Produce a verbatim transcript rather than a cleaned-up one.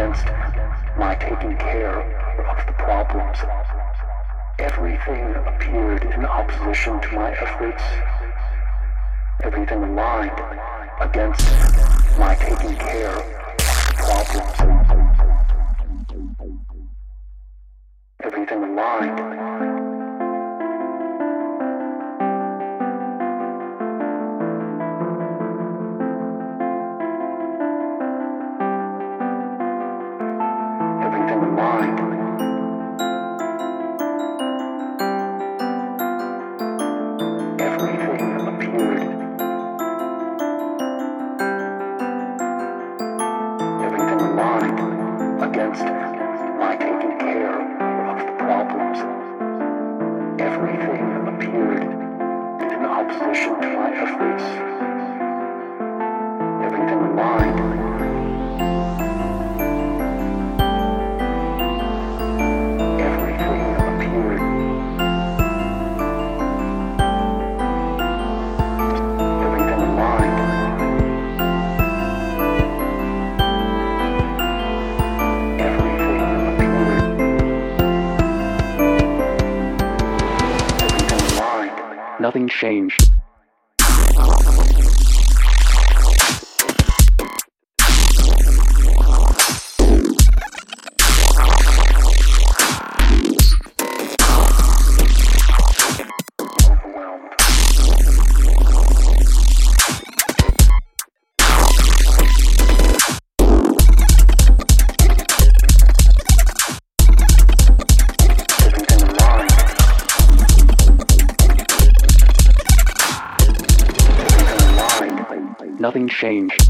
against my taking care of the problems. Everything appeared in opposition to my efforts. Everything aligned against my taking care of the problems. Everything aligned. Nothing changed. Nothing changed.